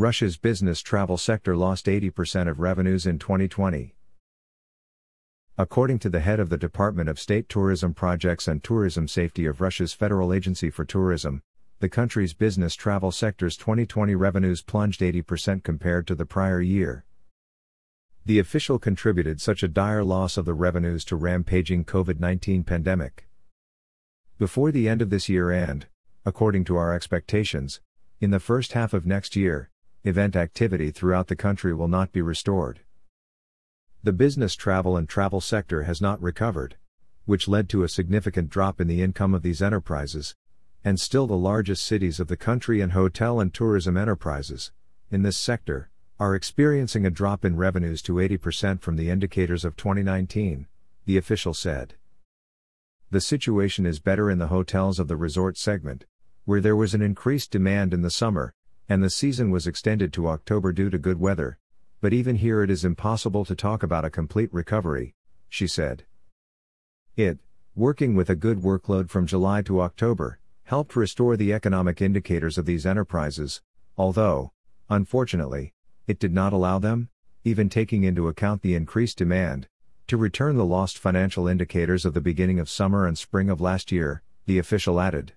Russia's business travel sector lost 80% of revenues in 2020. According to the head of the Department of State Tourism Projects and Tourism Safety of Russia's Federal Agency for Tourism, the country's business travel sector's 2020 revenues plunged 80% compared to the prior year. The official contributed such a dire loss of the revenues to rampaging COVID-19 pandemic. Before the end of this year and, according to our expectations, in the first half of next year, event activity throughout the country will not be restored. The business travel and travel sector has not recovered, which led to a significant drop in the income of these enterprises, and still the largest cities of the country and hotel and tourism enterprises, in this sector, are experiencing a drop in revenues to 80% from the indicators of 2019, the official said. The situation is better in the hotels of the resort segment, where there was an increased demand in the summer, and the season was extended to October due to good weather. But even here it is impossible to talk about a complete recovery, she said. It, working with a good workload from July to October, helped restore the economic indicators of these enterprises, although, unfortunately, it did not allow them, even taking into account the increased demand, to return the lost financial indicators of the beginning of summer and spring of last year, the official added.